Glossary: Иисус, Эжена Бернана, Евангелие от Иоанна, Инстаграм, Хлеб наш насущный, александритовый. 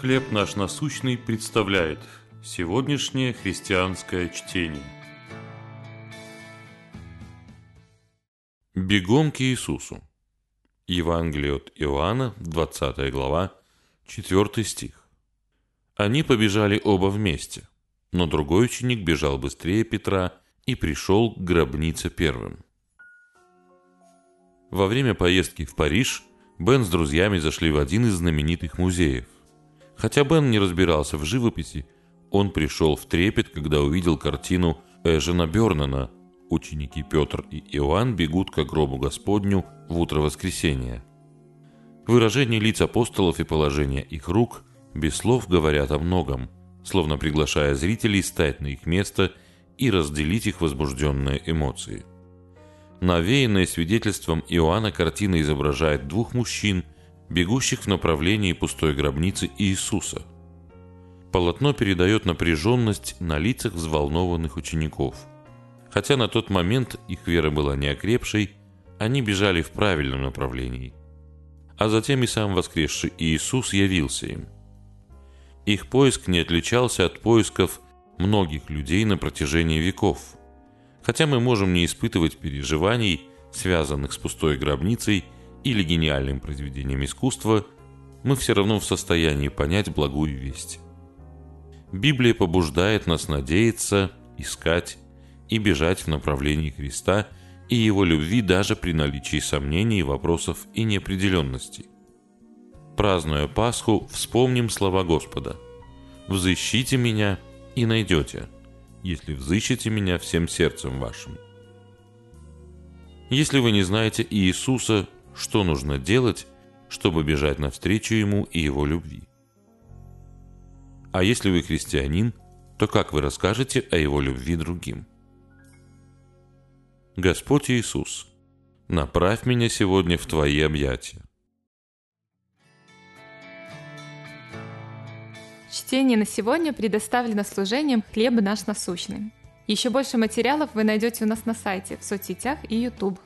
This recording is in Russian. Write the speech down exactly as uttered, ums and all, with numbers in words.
«Хлеб наш насущный» представляет сегодняшнее христианское чтение. Бегом к Иисусу. Евангелие от Иоанна, двадцатая глава, четвёртый стих. Они побежали оба вместе, но другой ученик бежал быстрее Петра и пришел к гробнице первым. Во время поездки в Париж Бен с друзьями зашли в один из знаменитых музеев. Хотя Бен не разбирался в живописи, он пришел в трепет, когда увидел картину Эжена Бернана «Ученики Петр и Иоанн бегут ко гробу Господню в утро воскресения». Выражение лиц апостолов и положение их рук без слов говорят о многом, словно приглашая зрителей стать на их место и разделить их возбужденные эмоции. Навеянная свидетельством Иоанна картина изображает двух мужчин, бегущих в направлении пустой гробницы Иисуса. Полотно передает напряженность на лицах взволнованных учеников. Хотя на тот момент их вера была неокрепшей, они бежали в правильном направлении. А затем и сам воскресший Иисус явился им. Их поиск не отличался от поисков многих людей на протяжении веков. Хотя мы можем не испытывать переживаний, связанных с пустой гробницей или гениальным произведением искусства, мы все равно в состоянии понять благую весть. Библия побуждает нас надеяться, искать и бежать в направлении Христа и Его любви даже при наличии сомнений, вопросов и неопределенностей. Празднуя Пасху, вспомним слова Господа: «Взыщите меня и найдете, если взыщите меня всем сердцем вашим». Если вы не знаете Иисуса, что нужно делать, чтобы бежать навстречу Ему и Его любви? А если вы христианин, то как вы расскажете о Его любви другим? Господь Иисус, направь меня сегодня в Твои объятия. Чтение на сегодня предоставлено служением «Хлеб наш насущный». Еще больше материалов вы найдете у нас на сайте, в соцсетях и YouTube.